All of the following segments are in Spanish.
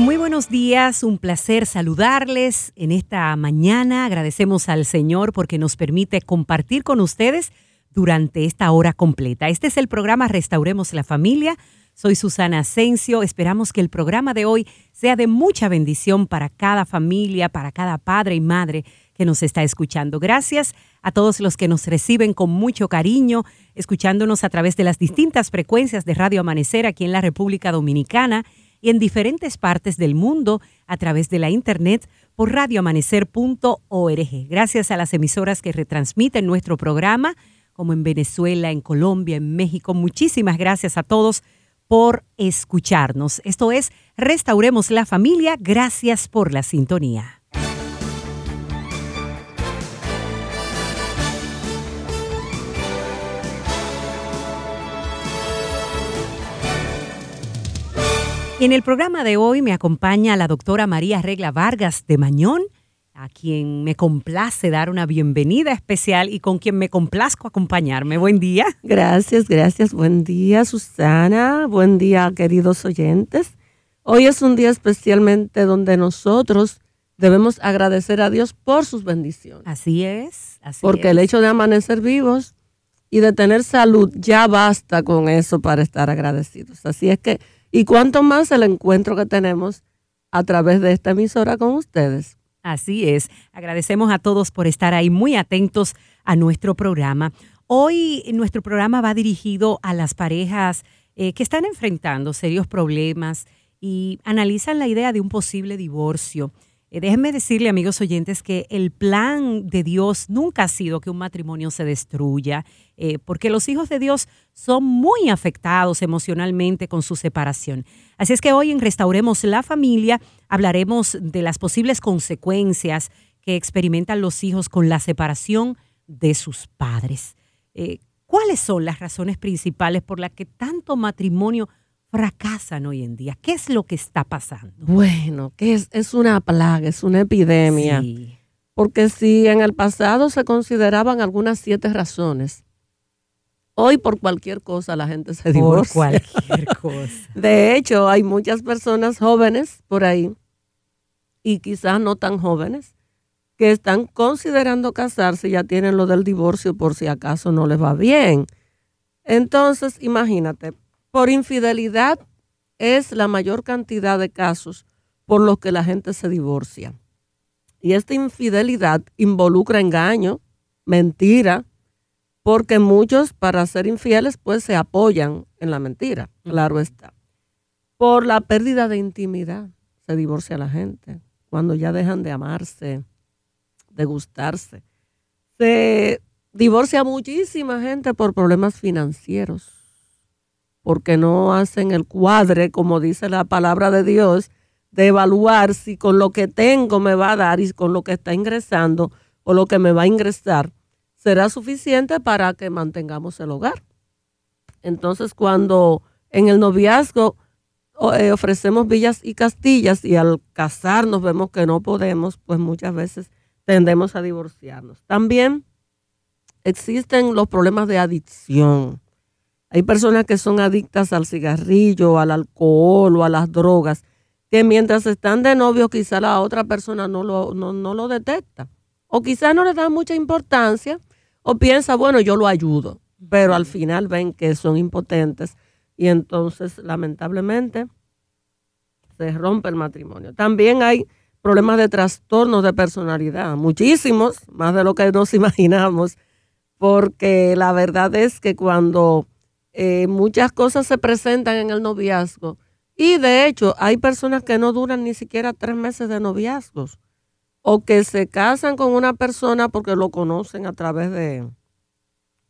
muy buenos días, un placer saludarles en esta mañana. Agradecemos al Señor porque nos permite compartir con ustedes durante esta hora completa. Este es el programa Restauremos la Familia. Soy Susana Asensio. Esperamos que el programa de hoy sea de mucha bendición para cada familia, para cada padre y madre que nos está escuchando. Gracias a todos los que nos reciben con mucho cariño, escuchándonos a través de las distintas frecuencias de Radio Amanecer aquí en la República Dominicana y en diferentes partes del mundo a través de la internet por radioamanecer.org. Gracias a las emisoras que retransmiten nuestro programa, como en Venezuela, en Colombia, en México. Muchísimas gracias a todos por escucharnos. Esto es Restauremos la Familia. Gracias por la sintonía. En el programa de hoy me acompaña la doctora María Regla Vargas de Mañón, a quien me complace dar una bienvenida especial y con quien me complazco acompañarme. Buen día. Gracias. Buen día, Susana. Buen día, queridos oyentes. Hoy es un día especialmente donde nosotros debemos agradecer a Dios por sus bendiciones. Así es. Porque el hecho de amanecer vivos y de tener salud ya basta con eso para estar agradecidos. Así es que... y cuánto más el encuentro que tenemos a través de esta emisora con ustedes. Así es. Agradecemos a todos por estar ahí muy atentos a nuestro programa. Hoy nuestro programa va dirigido a las parejas que están enfrentando serios problemas y analizan la idea de un posible divorcio. Déjenme decirle, amigos oyentes, que el plan de Dios nunca ha sido que un matrimonio se destruya, porque los hijos de Dios son muy afectados emocionalmente con su separación. Así es que hoy en Restauremos la Familia hablaremos de las posibles consecuencias que experimentan los hijos con la separación de sus padres. ¿Cuáles son las razones principales por las que tanto matrimonio fracasan hoy en día? ¿Qué es lo que está pasando? Bueno, que es una plaga, es una epidemia. Sí. Porque si en el pasado se consideraban algunas 7 razones, hoy por cualquier cosa la gente se divorcia. Por cualquier cosa. De hecho, hay muchas personas jóvenes por ahí, y quizás no tan jóvenes, que están considerando casarse y ya tienen lo del divorcio por si acaso no les va bien. Entonces, imagínate, por infidelidad es la mayor cantidad de casos por los que la gente se divorcia. Y esta infidelidad involucra engaño, mentira, porque muchos para ser infieles pues se apoyan en la mentira, claro está. Por la pérdida de intimidad se divorcia la gente, cuando ya dejan de amarse, de gustarse. Se divorcia muchísima gente por problemas financieros, porque no hacen el cuadre, como dice la palabra de Dios, de evaluar si con lo que tengo me va a dar y con lo que está ingresando o lo que me va a ingresar será suficiente para que mantengamos el hogar. Entonces, cuando en el noviazgo ofrecemos villas y castillas y al casarnos vemos que no podemos, pues muchas veces tendemos a divorciarnos. También existen los problemas de adicción. Hay personas que son adictas al cigarrillo, al alcohol o a las drogas, que mientras están de novio quizá la otra persona no lo detecta. O quizá no le da mucha importancia o piensa, bueno, yo lo ayudo. Pero al final ven que son impotentes y entonces lamentablemente se rompe el matrimonio. También hay problemas de trastornos de personalidad, muchísimos, más de lo que nos imaginamos, porque la verdad es que cuando... muchas cosas se presentan en el noviazgo y de hecho hay personas que no duran ni siquiera 3 meses de noviazgos o que se casan con una persona porque lo conocen a través de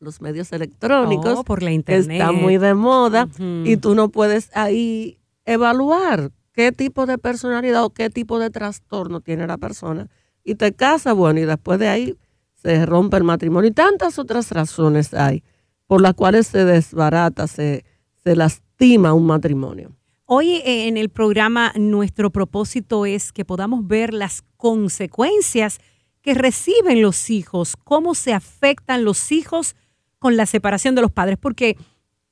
los medios electrónicos, por la internet, que está muy de moda, y tú no puedes ahí evaluar qué tipo de personalidad o qué tipo de trastorno tiene la persona y te casas, bueno, y después de ahí se rompe el matrimonio y tantas otras razones hay por las cuales se desbarata, se lastima un matrimonio. Hoy en el programa nuestro propósito es que podamos ver las consecuencias que reciben los hijos, cómo se afectan los hijos con la separación de los padres, porque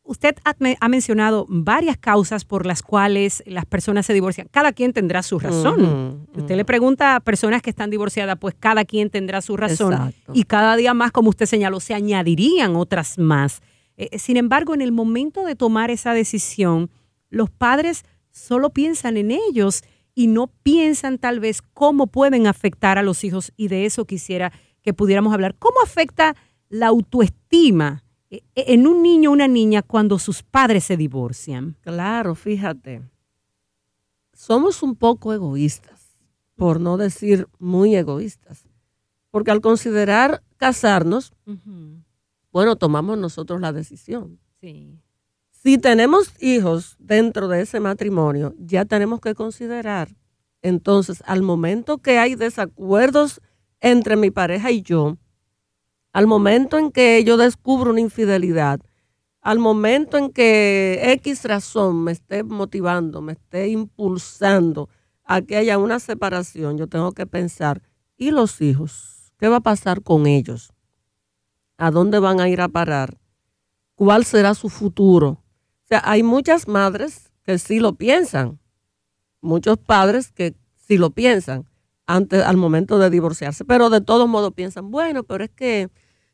usted ha mencionado varias causas por las cuales las personas se divorcian. Cada quien tendrá su razón. Usted le pregunta a personas que están divorciadas, pues cada quien tendrá su razón. Exacto. Y cada día más, como usted señaló, se añadirían otras más. Sin embargo, en el momento de tomar esa decisión, los padres solo piensan en ellos y no piensan tal vez cómo pueden afectar a los hijos. Y de eso quisiera que pudiéramos hablar. ¿Cómo afecta la autoestima en un niño o una niña cuando sus padres se divorcian? Claro, fíjate. Somos un poco egoístas, por no decir muy egoístas. Porque al considerar casarnos, bueno, tomamos nosotros la decisión. Sí. Si tenemos hijos dentro de ese matrimonio, ya tenemos que considerar, entonces, al momento que hay desacuerdos entre mi pareja y yo, al momento en que yo descubro una infidelidad, al momento en que X razón me esté motivando, me esté impulsando a que haya una separación, yo tengo que pensar, ¿y los hijos? ¿Qué va a pasar con ellos? ¿A dónde van a ir a parar? ¿Cuál será su futuro? O sea, hay muchas madres que sí lo piensan, muchos padres que sí lo piensan al momento de divorciarse, pero de todos modos piensan, bueno, pero es que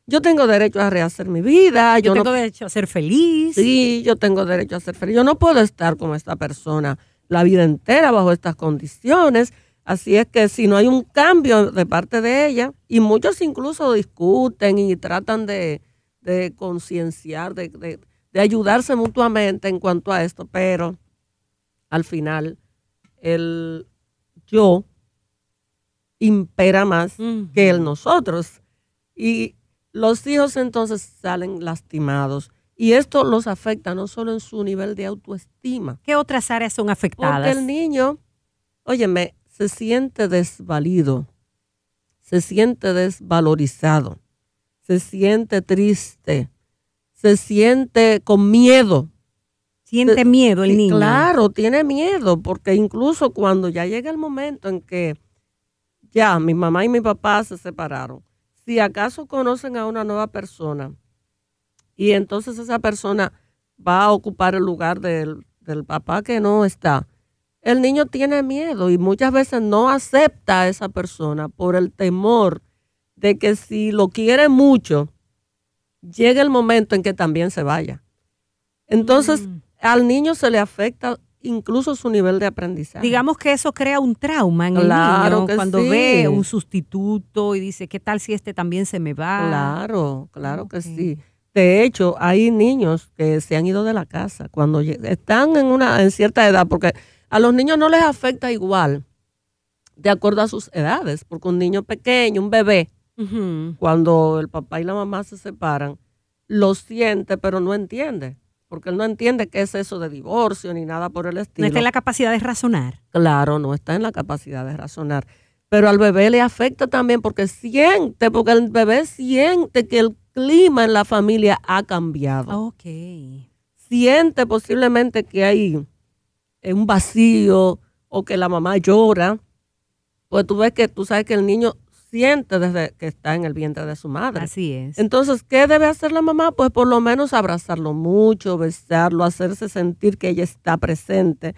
yo tengo derecho a rehacer mi vida. Yo tengo derecho a ser feliz. Sí, yo tengo derecho a ser feliz. Yo no puedo estar como esta persona la vida entera bajo estas condiciones. Así es que si no hay un cambio de parte de ella, y muchos incluso discuten y tratan de concienciar, de ayudarse mutuamente en cuanto a esto, pero al final el yo impera más que el nosotros, y los hijos entonces salen lastimados, y esto los afecta no solo en su nivel de autoestima. ¿Qué otras áreas son afectadas? Porque el niño, óyeme, se siente desvalido, se siente desvalorizado, se siente triste, se siente con miedo. Siente miedo el niño. Claro, tiene miedo, porque incluso cuando ya llega el momento en que ya mi mamá y mi papá se separaron, si acaso conocen a una nueva persona y entonces esa persona va a ocupar el lugar del papá que no está, el niño tiene miedo y muchas veces no acepta a esa persona por el temor de que si lo quiere mucho, llega el momento en que también se vaya. Entonces, al niño se le afecta incluso su nivel de aprendizaje. Digamos que eso crea un trauma en el niño cuando ve un sustituto y dice, ¿qué tal si este también se me va? Claro, claro que sí. De hecho, hay niños que se han ido de la casa cuando están en cierta edad, porque a los niños no les afecta igual de acuerdo a sus edades, porque un niño pequeño, un bebé, cuando el papá y la mamá se separan, lo siente, pero no entiende, porque él no entiende qué es eso de divorcio ni nada por el estilo. No está en la capacidad de razonar. Claro, no está en la capacidad de razonar. Pero al bebé le afecta también porque el bebé siente que el clima en la familia ha cambiado. Okay. Siente posiblemente que hay un vacío o que la mamá llora. Pues tú sabes que el niño siente desde que está en el vientre de su madre. Así es. Entonces, ¿qué debe hacer la mamá? Pues por lo menos abrazarlo mucho, besarlo, hacerse sentir que ella está presente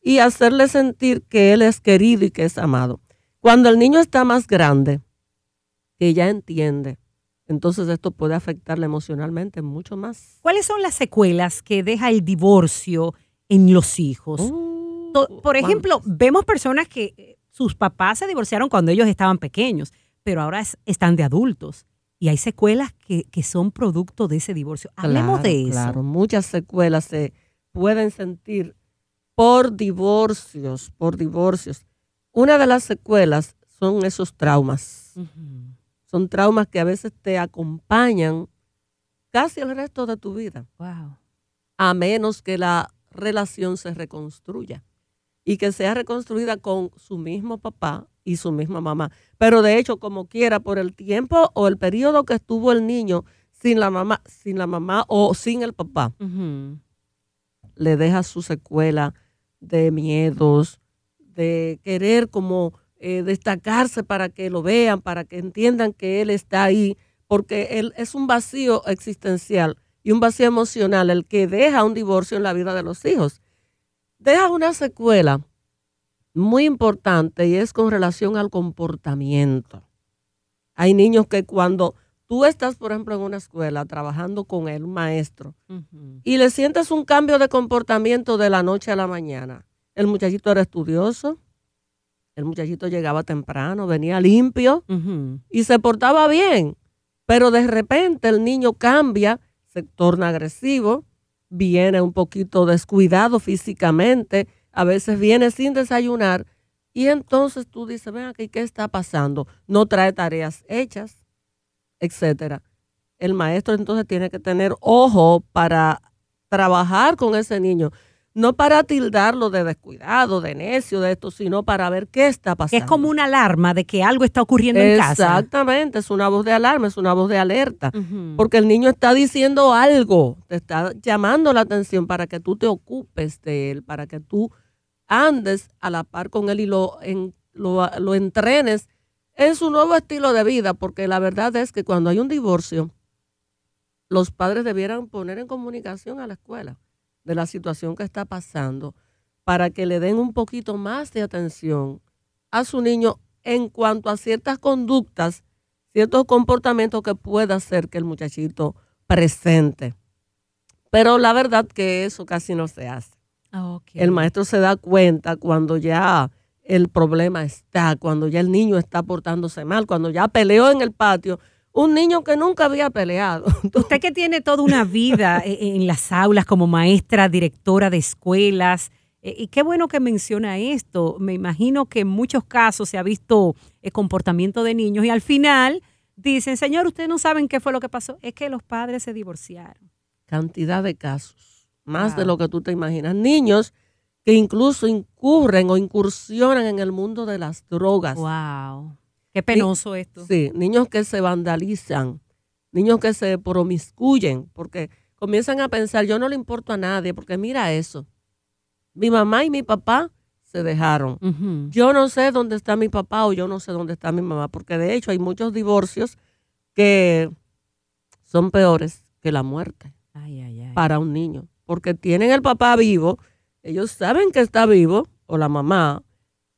y hacerle sentir que él es querido y que es amado. Cuando el niño está más grande, que ya entiende, entonces esto puede afectarle emocionalmente mucho más. ¿Cuáles son las secuelas que deja el divorcio en los hijos? Por ejemplo, vemos personas que sus papás se divorciaron cuando ellos estaban pequeños, pero ahora están de adultos. Y hay secuelas que son producto de ese divorcio. Hablemos de eso. Claro, muchas secuelas se pueden sentir por divorcios. Una de las secuelas son esos traumas. Son traumas que a veces te acompañan casi el resto de tu vida. Wow. A menos que la relación se reconstruya. Y que sea reconstruida con su mismo papá y su misma mamá. Pero de hecho, como quiera, por el tiempo o el periodo que estuvo el niño sin la mamá o sin el papá, le deja su secuela de miedos, de querer como destacarse para que lo vean, para que entiendan que él está ahí, porque él es un vacío existencial. y un vacío emocional el que deja un divorcio en la vida de los hijos. Deja una secuela muy importante y es con relación al comportamiento. Hay niños que cuando tú estás, por ejemplo, en una escuela trabajando con él, un maestro, uh-huh, y le sientes un cambio de comportamiento de la noche a la mañana. El muchachito era estudioso, el muchachito llegaba temprano, venía limpio, uh-huh, y se portaba bien. Pero de repente el niño cambia, se torna agresivo, viene un poquito descuidado físicamente, a veces viene sin desayunar. Y entonces tú dices, ven aquí, ¿qué está pasando? No trae tareas hechas, etcétera. El maestro entonces tiene que tener ojo para trabajar con ese niño, no para tildarlo de descuidado, de necio, de esto, sino para ver qué está pasando. Es como una alarma de que algo está ocurriendo en casa. Exactamente, es una voz de alarma, es una voz de alerta, uh-huh, porque el niño está diciendo algo, te está llamando la atención para que tú te ocupes de él, para que tú andes a la par con él y lo entrenes en su nuevo estilo de vida, porque la verdad es que cuando hay un divorcio, los padres debieran poner en comunicación a la escuela de la situación que está pasando para que le den un poquito más de atención a su niño en cuanto a ciertas conductas, ciertos comportamientos que pueda hacer que el muchachito presente. Pero la verdad que eso casi no se hace. Okay. El maestro se da cuenta cuando ya el problema está, cuando ya el niño está portándose mal, cuando ya peleó en el patio, un niño que nunca había peleado. Usted que tiene toda una vida en las aulas como maestra, directora de escuelas, y qué bueno que menciona esto. Me imagino que en muchos casos se ha visto el comportamiento de niños y al final dicen, señor, ustedes no saben qué fue lo que pasó, es que los padres se divorciaron. Cantidad de casos, más de lo que tú te imaginas. Niños que incluso incurren o incursionan en el mundo de las drogas. ¡Wow! ¡Qué penoso esto! Sí, niños que se vandalizan, niños que se promiscuyen, porque comienzan a pensar, yo no le importo a nadie, porque mira eso. Mi mamá y mi papá se dejaron. Uh-huh. Yo no sé dónde está mi papá o yo no sé dónde está mi mamá, porque de hecho hay muchos divorcios que son peores que la muerte, ay, ay, ay, para un niño, porque tienen el papá vivo. Ellos saben que está vivo, o la mamá,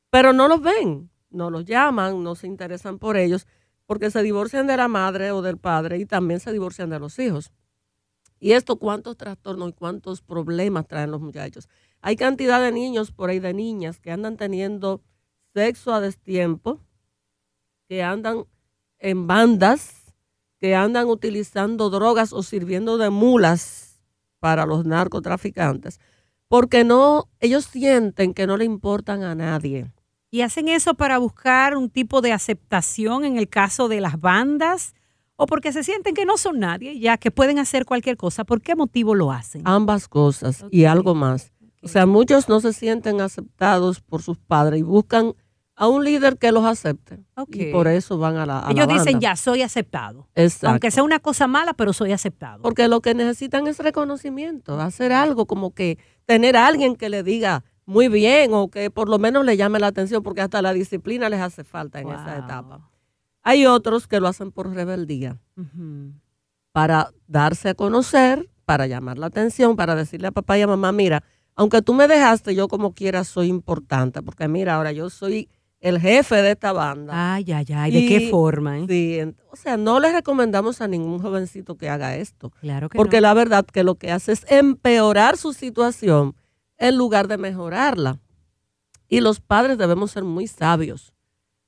pero no los ven, no los llaman, no se interesan por ellos, porque se divorcian de la madre o del padre y también se divorcian de los hijos. Y esto, cuántos trastornos y cuántos problemas traen los muchachos. Hay cantidad de niños por ahí, de niñas, que andan teniendo sexo a destiempo, que andan en bandas, que andan utilizando drogas o sirviendo de mulas para los narcotraficantes. Porque no, ellos sienten que no le importan a nadie. ¿Y hacen eso para buscar un tipo de aceptación en el caso de las bandas? ¿O porque se sienten que no son nadie, ya que pueden hacer cualquier cosa? ¿Por qué motivo lo hacen? Ambas cosas, okay, y algo más. Okay. O sea, muchos no se sienten aceptados por sus padres y buscan a un líder que los acepte. Okay. Y por eso van a la banda. Ellos dicen, ya, soy aceptado. Exacto. Aunque sea una cosa mala, pero soy aceptado. Porque lo que necesitan es reconocimiento, hacer algo como que tener a alguien que le diga muy bien o que por lo menos le llame la atención, porque hasta la disciplina les hace falta en, wow, esa etapa. Hay otros que lo hacen por rebeldía, uh-huh, para darse a conocer, para llamar la atención, para decirle a papá y a mamá, mira, aunque tú me dejaste, yo como quiera soy importante, porque mira, ahora yo soy el jefe de esta banda. Ay, ay, ay, ¿de qué forma? Sí, o sea, no les recomendamos a ningún jovencito que haga esto. Claro que no. Porque la verdad que lo que hace es empeorar su situación en lugar de mejorarla. Y los padres debemos ser muy sabios.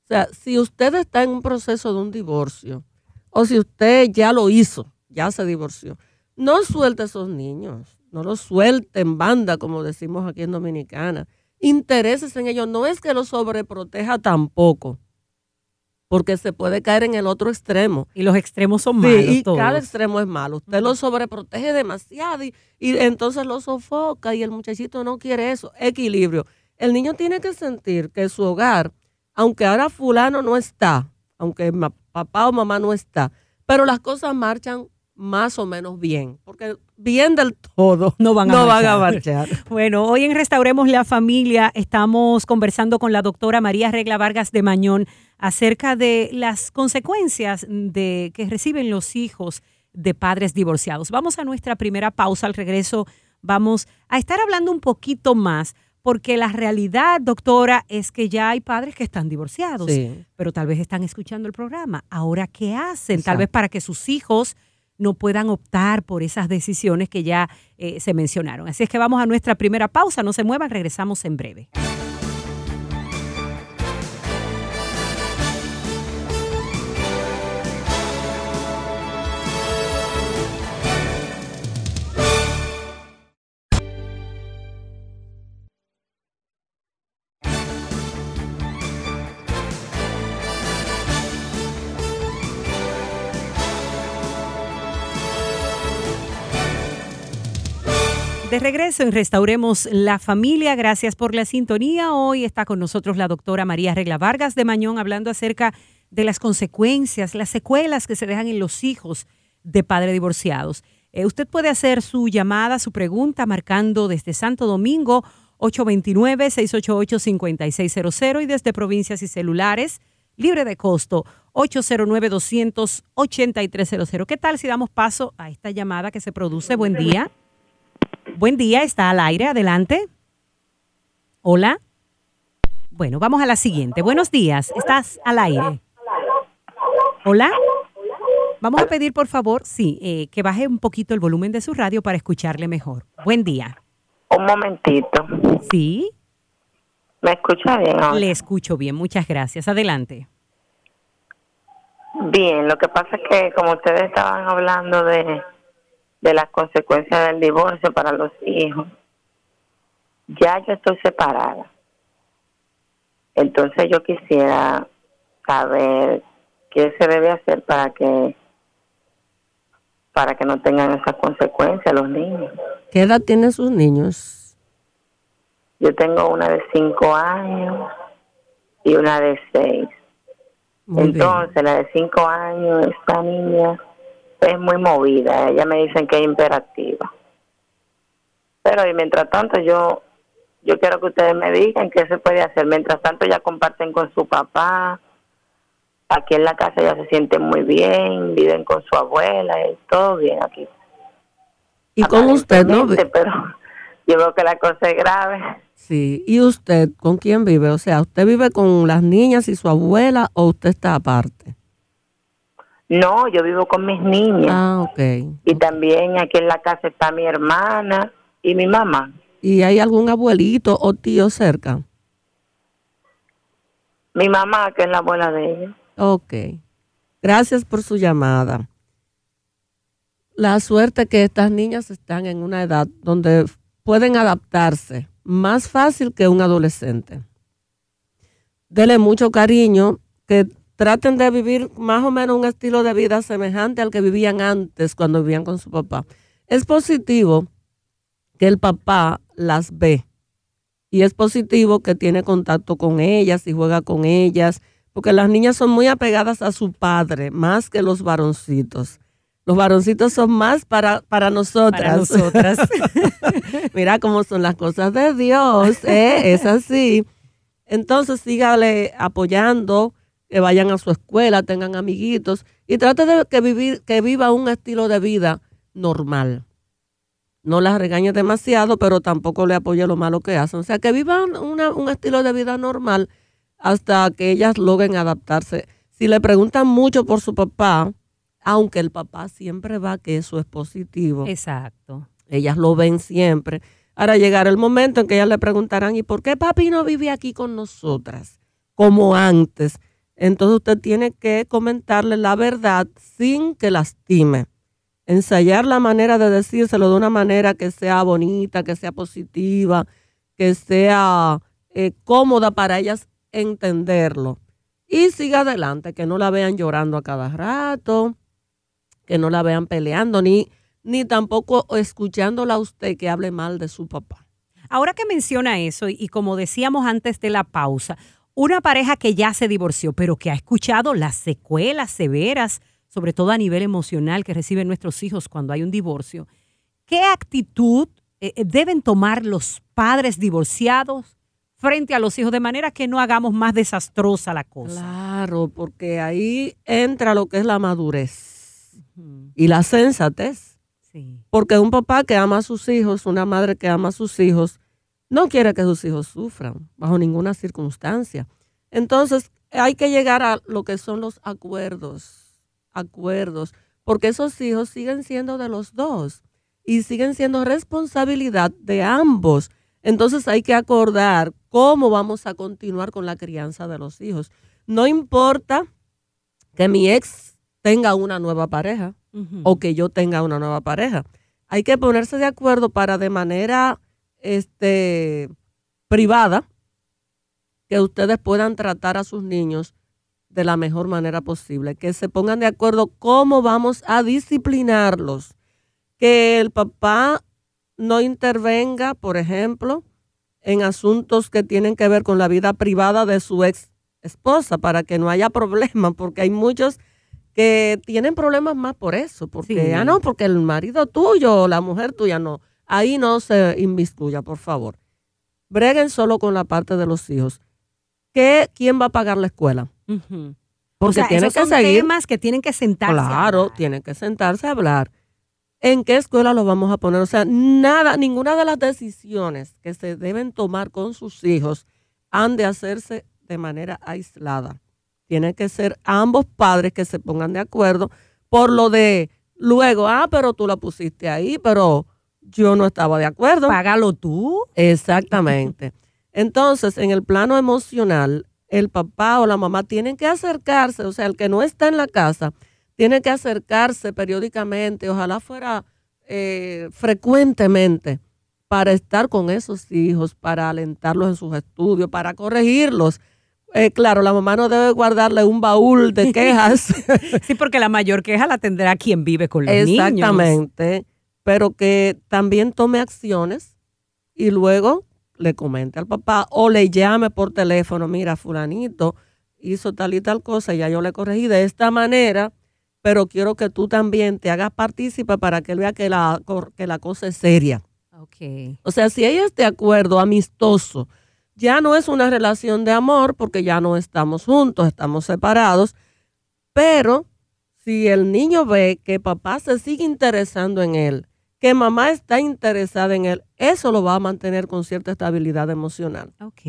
O sea, si usted está en un proceso de un divorcio, o si usted ya lo hizo, ya se divorció, no suelte a esos niños, no los suelte en banda, como decimos aquí en Dominicana. Intereses en ellos, no es que los sobreproteja tampoco, porque se puede caer en el otro extremo. Y los extremos son malos. Sí, y todos. Cada extremo es malo. Usted, uh-huh, los sobreprotege demasiado y entonces los sofoca y el muchachito no quiere eso. Equilibrio. El niño tiene que sentir que su hogar, aunque ahora fulano no está, aunque papá o mamá no está, pero las cosas marchan más o menos bien, porque bien del todo no van a marchar. Bueno, hoy en Restauremos la Familia estamos conversando con la doctora María Regla Vargas de Mañón acerca de las consecuencias que reciben los hijos de padres divorciados. Vamos a nuestra primera pausa. Al regreso vamos a estar hablando un poquito más, porque la realidad, doctora, es que ya hay padres que están divorciados, sí, pero tal vez están escuchando el programa. Ahora, ¿qué hacen? Exacto. Tal vez para que sus hijos no puedan optar por esas decisiones que ya se mencionaron. Así es que vamos a nuestra primera pausa. No se muevan, regresamos en breve. De regreso en Restauremos la Familia. Gracias por la sintonía. Hoy está con nosotros la doctora María Regla Vargas de Mañón, hablando acerca de las consecuencias, las secuelas que se dejan en los hijos de padres divorciados. Usted puede hacer su llamada, su pregunta, marcando desde Santo Domingo 829-688-5600 y desde provincias y celulares, libre de costo, 809-200-8300. ¿Qué tal si damos paso a esta llamada que se produce? Buen día. Buen día, está al aire, adelante. Hola. Bueno, vamos a la siguiente. Buenos días, estás al aire. Hola. Vamos a pedir, por favor, sí, que baje un poquito el volumen de su radio para escucharle mejor. Buen día. Un momentito. Sí. ¿Me escucha bien ahora? Le escucho bien, muchas gracias. Adelante. Bien, lo que pasa es que como ustedes estaban hablando de las consecuencias del divorcio para los hijos, ya yo estoy separada. Entonces yo quisiera saber qué se debe hacer para que no tengan esas consecuencias los niños. ¿Qué edad tienen sus niños? Yo tengo una de 5 años y una de 6. Muy Entonces, bien. La de 5 años, esta niña es muy movida, ella me dicen que es imperativa. Pero y mientras tanto yo quiero que ustedes me digan qué se puede hacer. Mientras tanto ya comparten con su papá, aquí en la casa ya se sienten muy bien, viven con su abuela, y todo bien aquí. Y con usted, ¿no? Pero yo veo que la cosa es grave. Sí, ¿y usted con quién vive? O sea, ¿usted vive con las niñas y su abuela o usted está aparte? No, yo vivo con mis niñas. Ah, okay. Y también aquí en la casa está mi hermana y mi mamá. ¿Y hay algún abuelito o tío cerca? Mi mamá, que es la abuela de ella. Okay. Gracias por su llamada. La suerte que estas niñas están en una edad donde pueden adaptarse más fácil que un adolescente. Dele mucho cariño, que traten de vivir más o menos un estilo de vida semejante al que vivían antes cuando vivían con su papá. Es positivo que el papá las ve y es positivo que tiene contacto con ellas y juega con ellas, porque las niñas son muy apegadas a su padre, más que los varoncitos. Los varoncitos son más para nosotras. Para nosotras. Mira cómo son las cosas de Dios, ¿eh? Es así. Entonces, sígale apoyando, que vayan a su escuela, tengan amiguitos y trate de que viva un estilo de vida normal. No las regañe demasiado, pero tampoco le apoye lo malo que hacen. O sea, que vivan un estilo de vida normal hasta que ellas logren adaptarse. Si le preguntan mucho por su papá, aunque el papá siempre va, que eso es positivo. Exacto. Ellas lo ven siempre. Ahora llegará el momento en que ellas le preguntarán, ¿y por qué papi no vive aquí con nosotras como antes? Entonces usted tiene que comentarle la verdad sin que lastime. Ensayar la manera de decírselo de una manera que sea bonita, que sea positiva, que sea cómoda para ellas entenderlo. Y siga adelante, que no la vean llorando a cada rato, que no la vean peleando, ni tampoco escuchándola a usted que hable mal de su papá. Ahora que menciona eso, y como decíamos antes de la pausa, una pareja que ya se divorció, pero que ha escuchado las secuelas severas, sobre todo a nivel emocional, que reciben nuestros hijos cuando hay un divorcio, ¿qué actitud deben tomar los padres divorciados frente a los hijos de manera que no hagamos más desastrosa la cosa? Claro, porque ahí entra lo que es la madurez. y la sensatez. Sí. Porque un papá que ama a sus hijos, una madre que ama a sus hijos, no quiere que sus hijos sufran bajo ninguna circunstancia. Entonces, hay que llegar a lo que son los acuerdos, porque esos hijos siguen siendo de los dos y siguen siendo responsabilidad de ambos. Entonces hay que acordar cómo vamos a continuar con la crianza de los hijos. No importa que mi ex tenga una nueva pareja o que yo tenga una nueva pareja. Hay que ponerse de acuerdo para de manera privada que ustedes puedan tratar a sus niños de la mejor manera posible, que se pongan de acuerdo cómo vamos a disciplinarlos, que el papá no intervenga, por ejemplo, en asuntos que tienen que ver con la vida privada de su ex esposa, para que no haya problemas, porque hay muchos que tienen problemas más por eso, porque porque el marido tuyo, la mujer tuya, no, ahí no se inmiscuya, por favor. Breguen solo con la parte de los hijos. ¿Quién va a pagar la escuela? Porque o sea, tienen que seguir temas que tienen que sentarse. Claro, tienen que sentarse a hablar. ¿En qué escuela los vamos a poner? O sea, ninguna de las decisiones que se deben tomar con sus hijos han de hacerse de manera aislada. Tienen que ser ambos padres que se pongan de acuerdo por lo de luego, pero tú la pusiste ahí, pero yo no estaba de acuerdo. Págalo tú. Exactamente. Entonces, en el plano emocional, el papá o la mamá tienen que acercarse, o sea, el que no está en la casa tiene que acercarse periódicamente, ojalá fuera frecuentemente, para estar con esos hijos, para alentarlos en sus estudios, para corregirlos. Claro, la mamá no debe guardarle un baúl de quejas. Sí, porque la mayor queja la tendrá quien vive con los niños. Exactamente, pero que también tome acciones y luego le comente al papá o le llame por teléfono, mira, fulanito hizo tal y tal cosa, ya yo le corregí de esta manera, pero quiero que tú también te hagas partícipe para que él vea que la cosa es seria. Okay. O sea, si hay este acuerdo amistoso, ya no es una relación de amor porque ya no estamos juntos, estamos separados, pero si el niño ve que papá se sigue interesando en él, que mamá está interesada en él, eso lo va a mantener con cierta estabilidad emocional. Ok,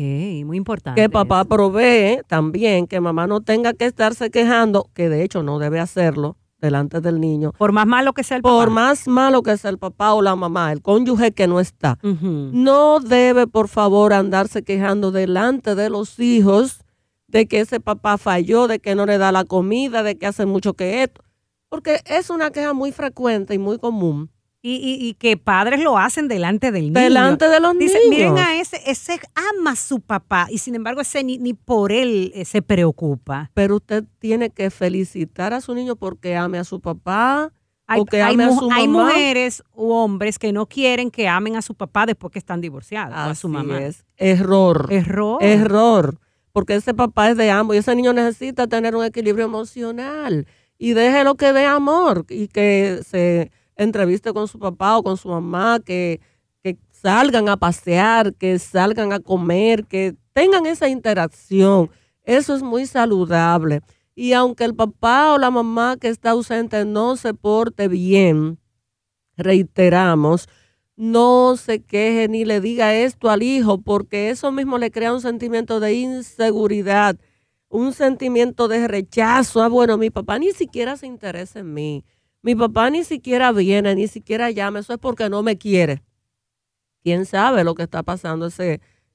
muy importante. Que papá provee también, que mamá no tenga que estarse quejando, que de hecho no debe hacerlo delante del niño. Por más malo que sea el papá. Por más malo que sea el papá o la mamá, el cónyuge que no está. No debe, por favor, andarse quejando delante de los hijos de que ese papá falló, de que no le da la comida, de que hace mucho que esto. Porque es una queja muy frecuente y muy común. Y que padres lo hacen delante del niño. Delante de los niños. Miren a ese ama a su papá y sin embargo ese ni por él se preocupa. Pero usted tiene que felicitar a su niño porque ame a su papá o que ame a su mamá. Hay mujeres u hombres que no quieren que amen a su papá después que están divorciados o a su mamá. Así es. Error. Error. Error. Porque ese papá es de ambos y ese niño necesita tener un equilibrio emocional y déjelo que dé amor y que se entrevista con su papá o con su mamá, que salgan a pasear, que salgan a comer, que tengan esa interacción. Eso es muy saludable. Y aunque el papá o la mamá que está ausente no se porte bien, reiteramos, no se queje ni le diga esto al hijo, porque eso mismo le crea un sentimiento de inseguridad, un sentimiento de rechazo. Bueno, mi papá ni siquiera se interesa en mí. Mi papá ni siquiera viene, ni siquiera llama, eso es porque no me quiere. ¿Quién sabe lo que está pasando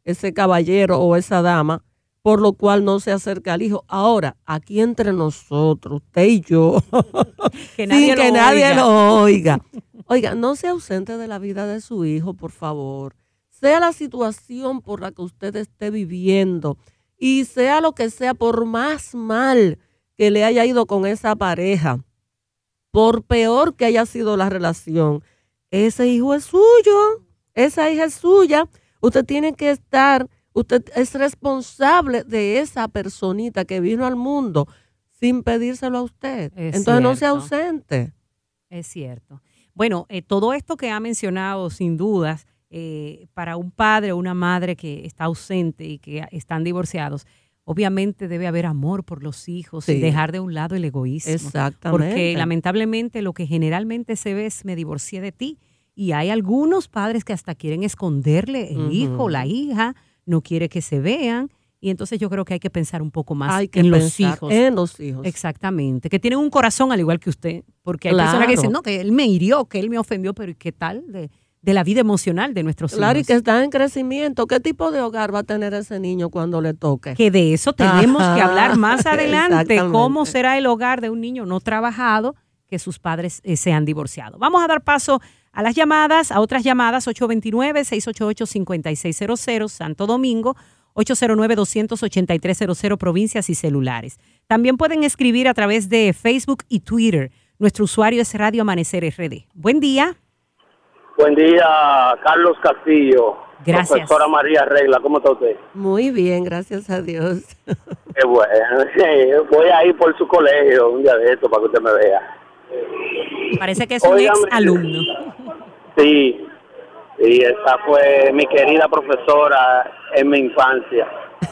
ese caballero o esa dama, por lo cual no se acerca al hijo? Ahora, aquí entre nosotros, usted y yo, que nadie lo oiga. Oiga, no sea ausente de la vida de su hijo, por favor. Sea la situación por la que usted esté viviendo y sea lo que sea, por más mal que le haya ido con esa pareja, por peor que haya sido la relación, ese hijo es suyo, esa hija es suya. Usted tiene que estar, usted es responsable de esa personita que vino al mundo sin pedírselo a usted. Entonces no sea ausente. Es cierto. Bueno, todo esto que ha mencionado, sin dudas, para un padre o una madre que está ausente y que están divorciados, Obviamente debe haber amor por los hijos, sí, y dejar de un lado el egoísmo. Exactamente. Porque lamentablemente lo que generalmente se ve es: me divorcié de ti. Y hay algunos padres que hasta quieren esconderle el hijo, la hija, no quiere que se vean. Y entonces yo creo que hay que pensar un poco más en los hijos. En los hijos. Exactamente. Que tienen un corazón al igual que usted. Porque hay personas que dicen: no, que él me hirió, que él me ofendió, pero ¿y qué tal de la vida emocional de nuestros hijos? Y que está en crecimiento. ¿Qué tipo de hogar va a tener ese niño cuando le toque? Que de eso tenemos que hablar más adelante. ¿Cómo será el hogar de un niño no trabajado que sus padres se han divorciado? Vamos a dar paso a las llamadas, a otras llamadas. 829-688-5600, Santo Domingo. 809-283-00, provincias y celulares. También pueden escribir a través de Facebook y Twitter. Nuestro usuario es Radio Amanecer RD. Buen día. Buen día, Carlos Castillo. Gracias. Profesora María Regla, ¿cómo está usted? Muy bien, gracias a Dios. Qué bueno. Voy a ir por su colegio un día de esto para que usted me vea. Parece que es un ex alumno. Sí. Y esa fue mi querida profesora en mi infancia.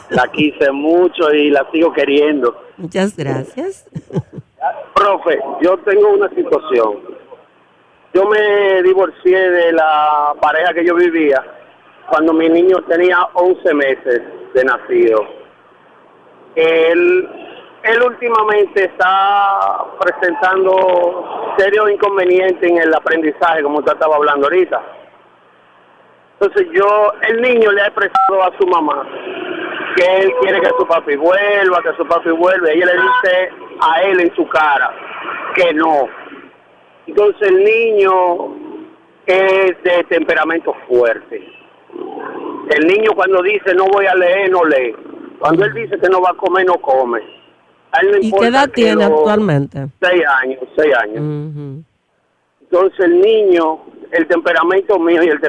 La quise mucho y la sigo queriendo. Muchas gracias. Profe, yo tengo una situación. Yo me divorcié de la pareja que yo vivía cuando mi niño tenía 11 meses de nacido. Él últimamente está presentando serios inconvenientes en el aprendizaje, como usted estaba hablando ahorita. Entonces el niño le ha expresado a su mamá que él quiere que su papi vuelva, y ella le dice a él en su cara que no. Entonces el niño es de temperamento fuerte. El niño cuando dice no voy a leer, no lee. Cuando él dice que no va a comer, no come. A él no importa. ¿Y qué edad tiene actualmente? 6 años. Uh-huh. Entonces el niño, el temperamento mío y el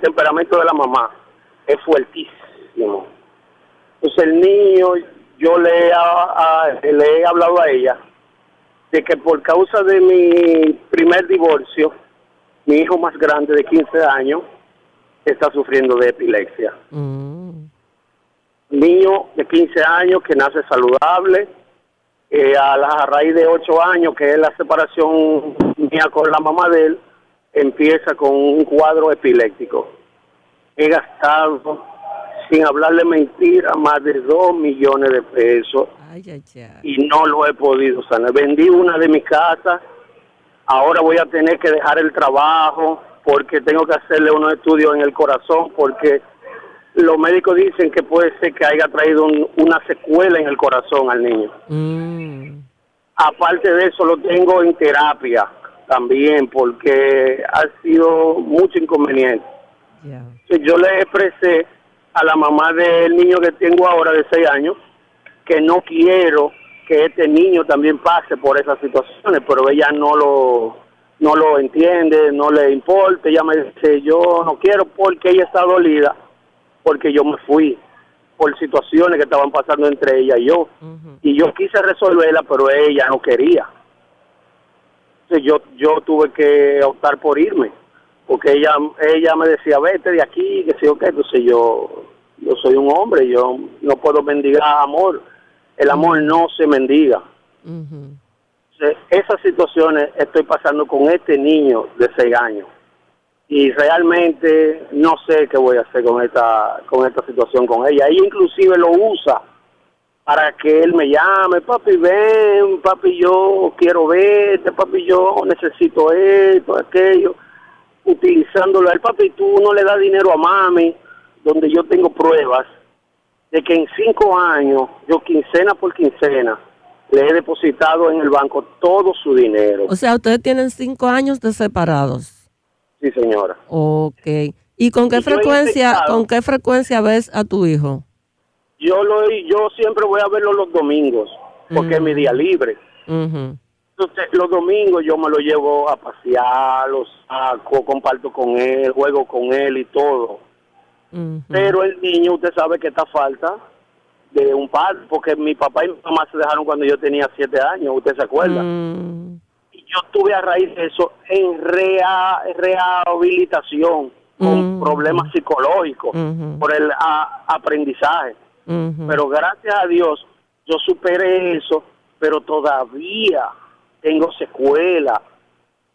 temperamento de la mamá es fuertísimo. Entonces el niño, yo le he hablado a ella de que por causa de mi primer divorcio, mi hijo más grande de 15 años está sufriendo de epilepsia. Niño de 15 años que nace saludable, a raíz de 8 años, que es la separación mía con la mamá de él, empieza con un cuadro epiléptico. He gastado, sin hablarle mentira, más de 2 millones de pesos. Ay, ay, ay. Y no lo he podido sanar. Vendí una de mis casas, ahora voy a tener que dejar el trabajo porque tengo que hacerle unos estudios en el corazón, porque los médicos dicen que puede ser que haya traído una secuela en el corazón al niño. Aparte de eso, lo tengo en terapia también porque ha sido mucho inconveniente. Yo le expresé a la mamá del niño que tengo ahora de 6 años que no quiero que este niño también pase por esas situaciones, pero ella no lo entiende, no le importa. Ella me dice: yo no quiero, porque ella está dolida porque yo me fui por situaciones que estaban pasando entre ella y yo. Y yo quise resolverla, pero ella no quería. Entonces yo tuve que optar por irme, porque ella me decía: vete de aquí, que sé yo qué. Entonces yo soy un hombre, yo no puedo mendigar amor. El amor no se mendiga. Entonces, esas situaciones estoy pasando con este niño de 6 años. Y realmente no sé qué voy a hacer con esta situación con ella. Ella inclusive lo usa para que él me llame: papi, ven, papi, yo quiero verte, papi, yo necesito esto, aquello. Utilizándolo a él: papi, tú no le das dinero a mami, donde yo tengo pruebas de que en 5 años, yo quincena por quincena, le he depositado en el banco todo su dinero. O sea, ustedes tienen 5 años de separados. Sí, señora. Okay. ¿Y con qué frecuencia ves a tu hijo? Yo siempre voy a verlo los domingos, porque es mi día libre. Entonces, los domingos yo me lo llevo a pasear, lo saco, comparto con él, juego con él y todo. Pero el niño, usted sabe que está a falta de un padre, porque mi papá y mi mamá se dejaron cuando yo tenía 7 años, ¿usted se acuerda? Yo estuve a raíz de eso en rehabilitación con problemas psicológicos por el aprendizaje. Uh-huh. Pero gracias a Dios yo superé eso, pero todavía tengo secuela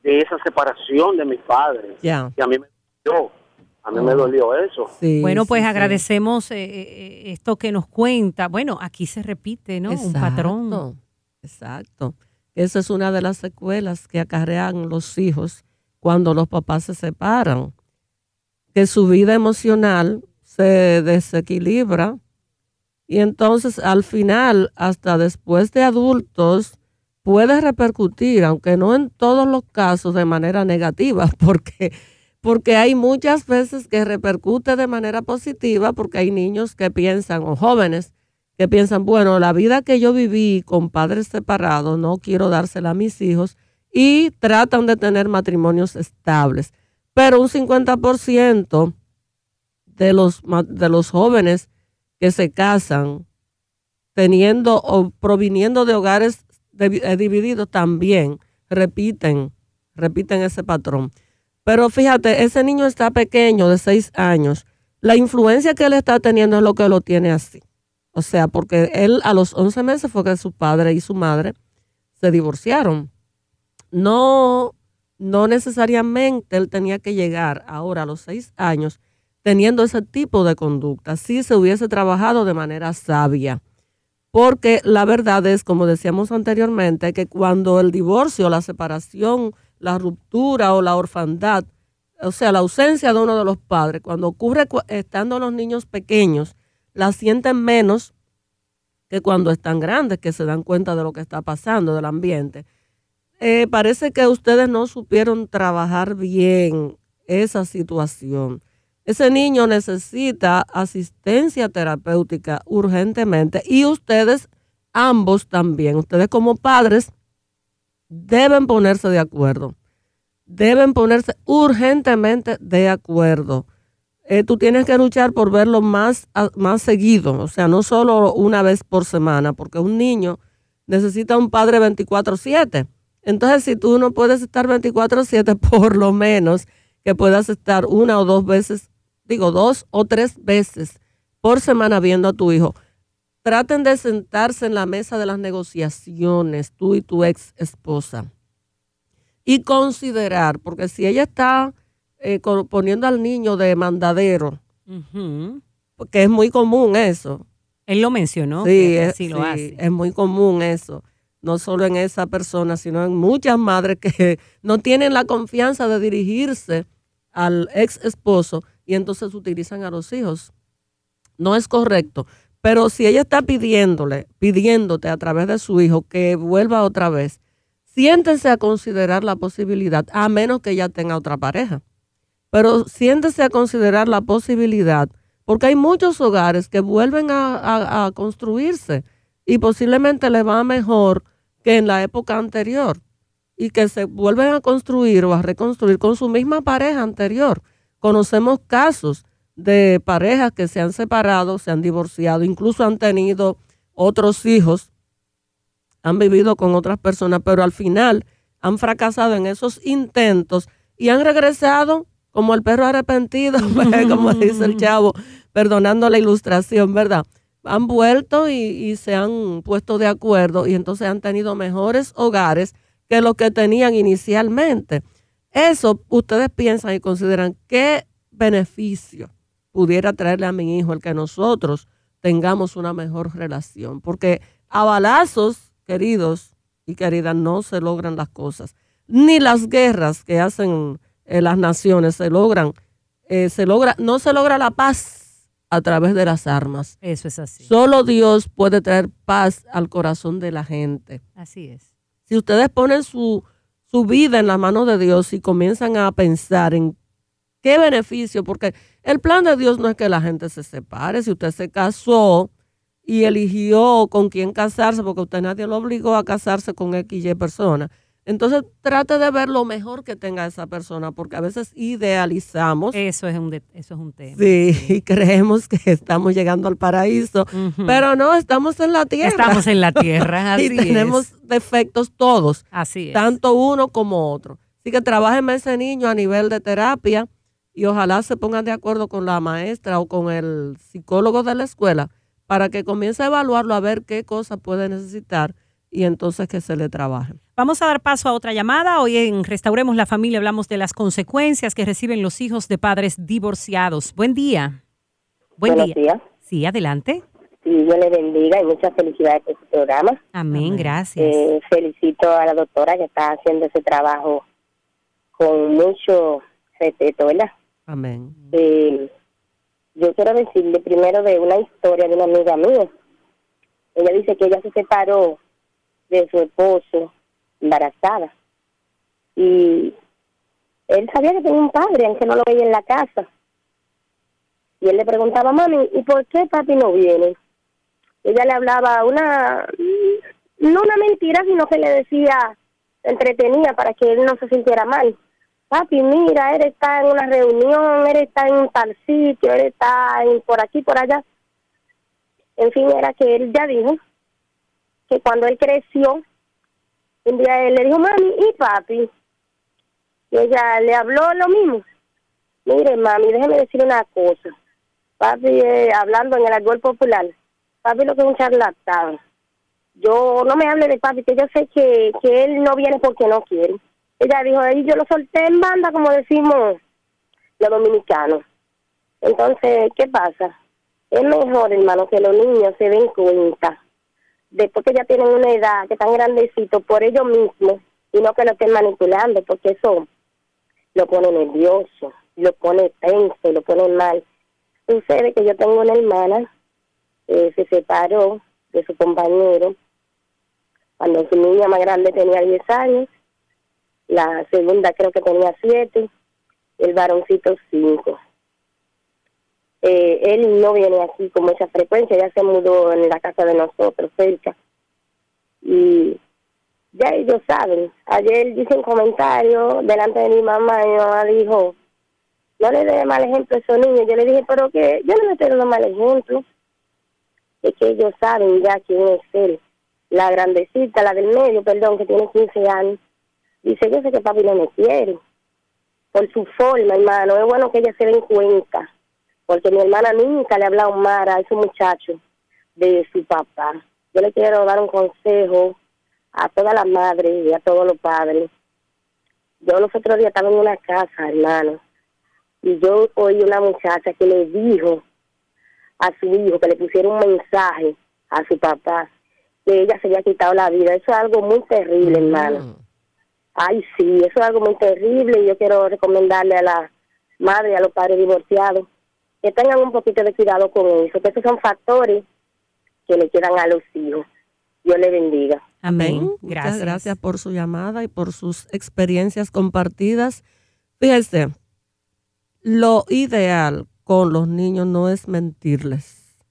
de esa separación de mis padres. Yeah. Y a mí me dolió. A mí me dolió eso. Sí, bueno, pues sí, agradecemos esto que nos cuenta. Bueno, aquí se repite, ¿no? Exacto, un patrón. Exacto. Esa es una de las secuelas que acarrean los hijos cuando los papás se separan. Que su vida emocional se desequilibra y entonces al final, hasta después de adultos, puede repercutir, aunque no en todos los casos de manera negativa, porque hay muchas veces que repercute de manera positiva, porque hay niños que piensan, o jóvenes que piensan, bueno, la vida que yo viví con padres separados, no quiero dársela a mis hijos, y tratan de tener matrimonios estables. Pero un 50% de los jóvenes que se casan teniendo o proviniendo de hogares divididos también repiten ese patrón. Pero fíjate, ese niño está pequeño, de 6 años. La influencia que él está teniendo es lo que lo tiene así. O sea, porque él a los 11 meses fue que su padre y su madre se divorciaron. No necesariamente él tenía que llegar ahora a los 6 años teniendo ese tipo de conducta, si se hubiese trabajado de manera sabia. Porque la verdad es, como decíamos anteriormente, que cuando el divorcio, la separación, la ruptura o la orfandad, o sea, la ausencia de uno de los padres, cuando ocurre estando los niños pequeños, la sienten menos que cuando están grandes, que se dan cuenta de lo que está pasando, del ambiente. Parece que ustedes no supieron trabajar bien esa situación. Ese niño necesita asistencia terapéutica urgentemente, y ustedes ambos también, ustedes como padres, deben ponerse de acuerdo, deben ponerse urgentemente de acuerdo. Tú tienes que luchar por verlo más seguido, o sea, no solo una vez por semana, porque un niño necesita un padre 24/7. Entonces, si tú no puedes estar 24/7, por lo menos que puedas estar 2 o 3 veces por semana viendo a tu hijo. Traten de sentarse en la mesa de las negociaciones, tú y tu ex esposa, y considerar, porque si ella está poniendo al niño de mandadero, uh-huh, porque es muy común eso. Él lo mencionó, sí, es muy común eso, no solo en esa persona, sino en muchas madres que no tienen la confianza de dirigirse al ex esposo y entonces utilizan a los hijos. No es correcto. Pero si ella está pidiéndote a través de su hijo que vuelva otra vez, siéntense a considerar la posibilidad, a menos que ella tenga otra pareja. Pero siéntense a considerar la posibilidad, porque hay muchos hogares que vuelven a construirse y posiblemente les va mejor que en la época anterior, y que se vuelven a construir o a reconstruir con su misma pareja anterior. Conocemos casos de parejas que se han separado, se han divorciado, incluso han tenido otros hijos, han vivido con otras personas, pero al final han fracasado en esos intentos y han regresado como el perro arrepentido, como dice el Chavo, perdonando la ilustración, ¿verdad? Han vuelto y se han puesto de acuerdo, y entonces han tenido mejores hogares que los que tenían inicialmente. Eso ustedes piensan y consideran, ¿qué beneficio pudiera traerle a mi hijo el que nosotros tengamos una mejor relación? Porque a balazos, queridos y queridas, no se logran las cosas. Ni las guerras que hacen las naciones se logran. No se logra la paz a través de las armas. Eso es así. Solo Dios puede traer paz al corazón de la gente. Así es. Si ustedes ponen su vida en las manos de Dios y comienzan a pensar en qué beneficio, porque el plan de Dios no es que la gente se separe. Si usted se casó y eligió con quién casarse, porque usted nadie lo obligó a casarse con X y persona, entonces trate de ver lo mejor que tenga esa persona, porque a veces idealizamos. Eso es un tema. Sí, y creemos que estamos llegando al paraíso, uh-huh, pero no, estamos en la tierra. Estamos en la tierra, así es. Y tenemos defectos todos, así es, tanto uno como otro. Así que trabajen ese niño a nivel de terapia, y ojalá se pongan de acuerdo con la maestra o con el psicólogo de la escuela para que comience a evaluarlo, a ver qué cosas puede necesitar y entonces que se le trabaje. Vamos a dar paso a otra llamada. Hoy en Restauremos la Familia hablamos de las consecuencias que reciben los hijos de padres divorciados. Buen día. Buenos días. Sí, adelante. Y Dios le bendiga y muchas felicidades por su programa. Amén, gracias. Felicito a la doctora que está haciendo ese trabajo con mucho respeto, ¿verdad? Amén. Yo quiero decirle primero de una historia de una amiga mía. Ella dice que ella se separó de su esposo embarazada. Y él sabía que tenía un padre, aunque no lo veía en la casa. Y él le preguntaba, mami, ¿y por qué papi no viene? Ella le hablaba no una mentira, sino que le decía, entretenía para que él no se sintiera mal. Papi, mira, él está en una reunión, él está en tal sitio, él está en por aquí, por allá. En fin, era que él ya dijo que cuando él creció, un día él le dijo, mami, ¿y papi? Y ella le habló lo mismo. Mire, mami, déjeme decir una cosa. Papi, hablando en el argot popular, papi lo que es un charlatán. Yo no me hable de papi, que yo sé que él no viene porque no quiere. Ella dijo, y yo lo solté en banda, como decimos los dominicanos. Entonces, ¿qué pasa? Es mejor, hermano, que los niños se den cuenta, después que ya tienen una edad, que están grandecitos por ellos mismos, y no que lo estén manipulando, porque eso lo pone nervioso, lo pone tenso, lo pone mal. Sucede que yo tengo una hermana, se separó de su compañero cuando su niña más grande tenía 10 años, la segunda creo que tenía 7, el varoncito 5. Él no viene aquí con mucha frecuencia, ya se mudó en la casa de nosotros, cerca. Y ya ellos saben. Ayer hice un comentario delante de mi mamá y mi mamá dijo, no le dé mal ejemplo a esos niños. Yo le dije, pero que yo no le estoy dando mal ejemplo. Es que ellos saben ya quién es él. La grandecita, la del medio, perdón, que tiene 15 años. Dice, yo sé que papi no me quiere. Por su forma, hermano. Es bueno que ella se den cuenta. Porque mi hermana nunca le ha hablado mal a ese muchacho de su papá. Yo le quiero dar un consejo a todas las madres y a todos los padres. Yo los otros días estaba en una casa, hermano. Y yo oí una muchacha que le dijo a su hijo que le pusiera un mensaje a su papá, que ella se había quitado la vida. Eso es algo muy terrible, hermano. Ay, sí, eso es algo muy terrible. Y yo quiero recomendarle a la madre y a los padres divorciados que tengan un poquito de cuidado con eso, que esos son factores que le quedan a los hijos. Dios le bendiga. Amén. Gracias. Muchas gracias por su llamada y por sus experiencias compartidas. Fíjense, lo ideal con los niños no es mentirles,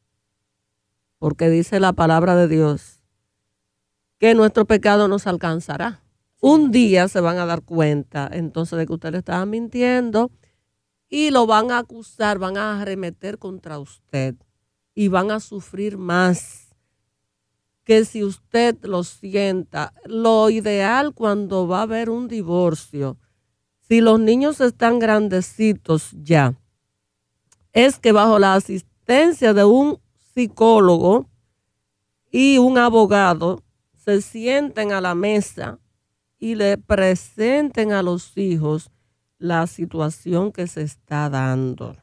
porque dice la palabra de Dios que nuestro pecado nos alcanzará. Un día se van a dar cuenta entonces de que usted le estaba mintiendo y lo van a acusar, van a arremeter contra usted y van a sufrir más que si usted lo sienta. Lo ideal cuando va a haber un divorcio, si los niños están grandecitos ya, es que bajo la asistencia de un psicólogo y un abogado se sienten a la mesa y le presenten a los hijos la situación que se está dando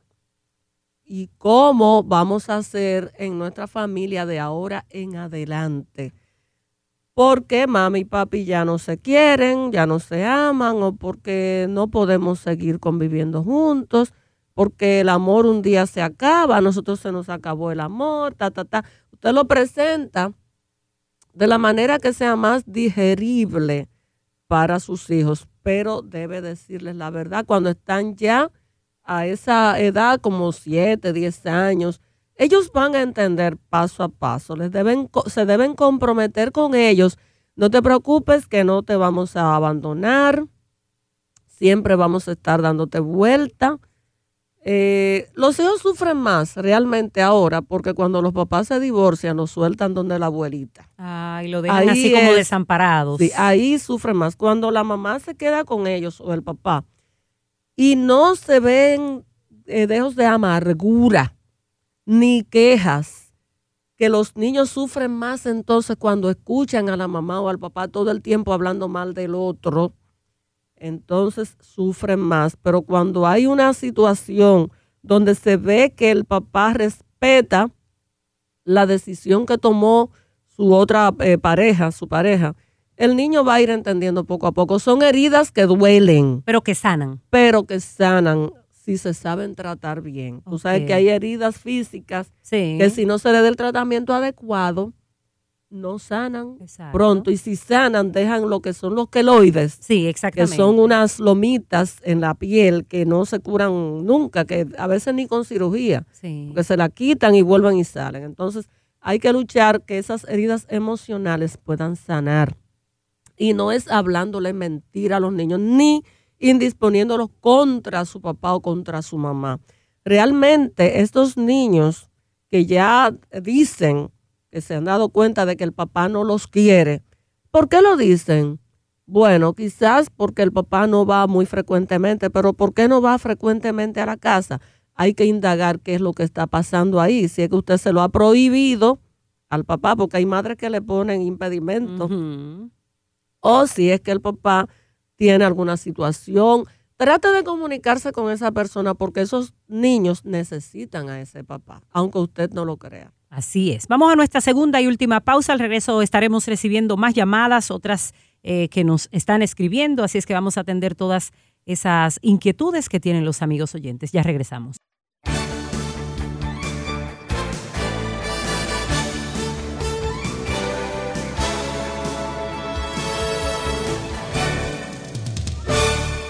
y cómo vamos a hacer en nuestra familia de ahora en adelante. Porque mami y papi ya no se quieren, ya no se aman, o porque no podemos seguir conviviendo juntos, porque el amor un día se acaba, a nosotros se nos acabó el amor, Usted lo presenta de la manera que sea más digerible para sus hijos, pero debe decirles la verdad. Cuando están ya a esa edad, como 7, 10 años, ellos van a entender paso a paso, se deben comprometer con ellos. No te preocupes que no te vamos a abandonar, siempre vamos a estar dándote vuelta. Los hijos sufren más realmente ahora porque cuando los papás se divorcian los sueltan donde la abuelita. Y lo dejan ahí así como desamparados. Sí, ahí sufren más. Cuando la mamá se queda con ellos o el papá y no se ven dejos de amargura, ni quejas, que los niños sufren más entonces cuando escuchan a la mamá o al papá todo el tiempo hablando mal del otro, entonces sufren más. Pero cuando hay una situación donde se ve que el papá respeta la decisión que tomó su otra su pareja, el niño va a ir entendiendo poco a poco. Son heridas que duelen. Pero que sanan si se saben tratar bien. Okay. Tú sabes que hay heridas físicas que si no se le da el tratamiento adecuado, no sanan pronto. Y si sanan, dejan lo que son los queloides. Sí, exactamente. Que son unas lomitas en la piel que no se curan nunca, que a veces ni con cirugía. Sí. Porque se la quitan y vuelven y salen. Entonces, hay que luchar que esas heridas emocionales puedan sanar. Y no es hablándole mentira a los niños, ni indisponiéndolos contra su papá o contra su mamá. Realmente, estos niños que ya dicen que se han dado cuenta de que el papá no los quiere. ¿Por qué lo dicen? Bueno, quizás porque el papá no va muy frecuentemente, pero ¿por qué no va frecuentemente a la casa? Hay que indagar qué es lo que está pasando ahí. Si es que usted se lo ha prohibido al papá, porque hay madres que le ponen impedimentos. Uh-huh. O si es que el papá tiene alguna situación. Trate de comunicarse con esa persona porque esos niños necesitan a ese papá, aunque usted no lo crea. Así es. Vamos a nuestra segunda y última pausa. Al regreso estaremos recibiendo más llamadas, otras que nos están escribiendo. Así es que vamos a atender todas esas inquietudes que tienen los amigos oyentes. Ya regresamos.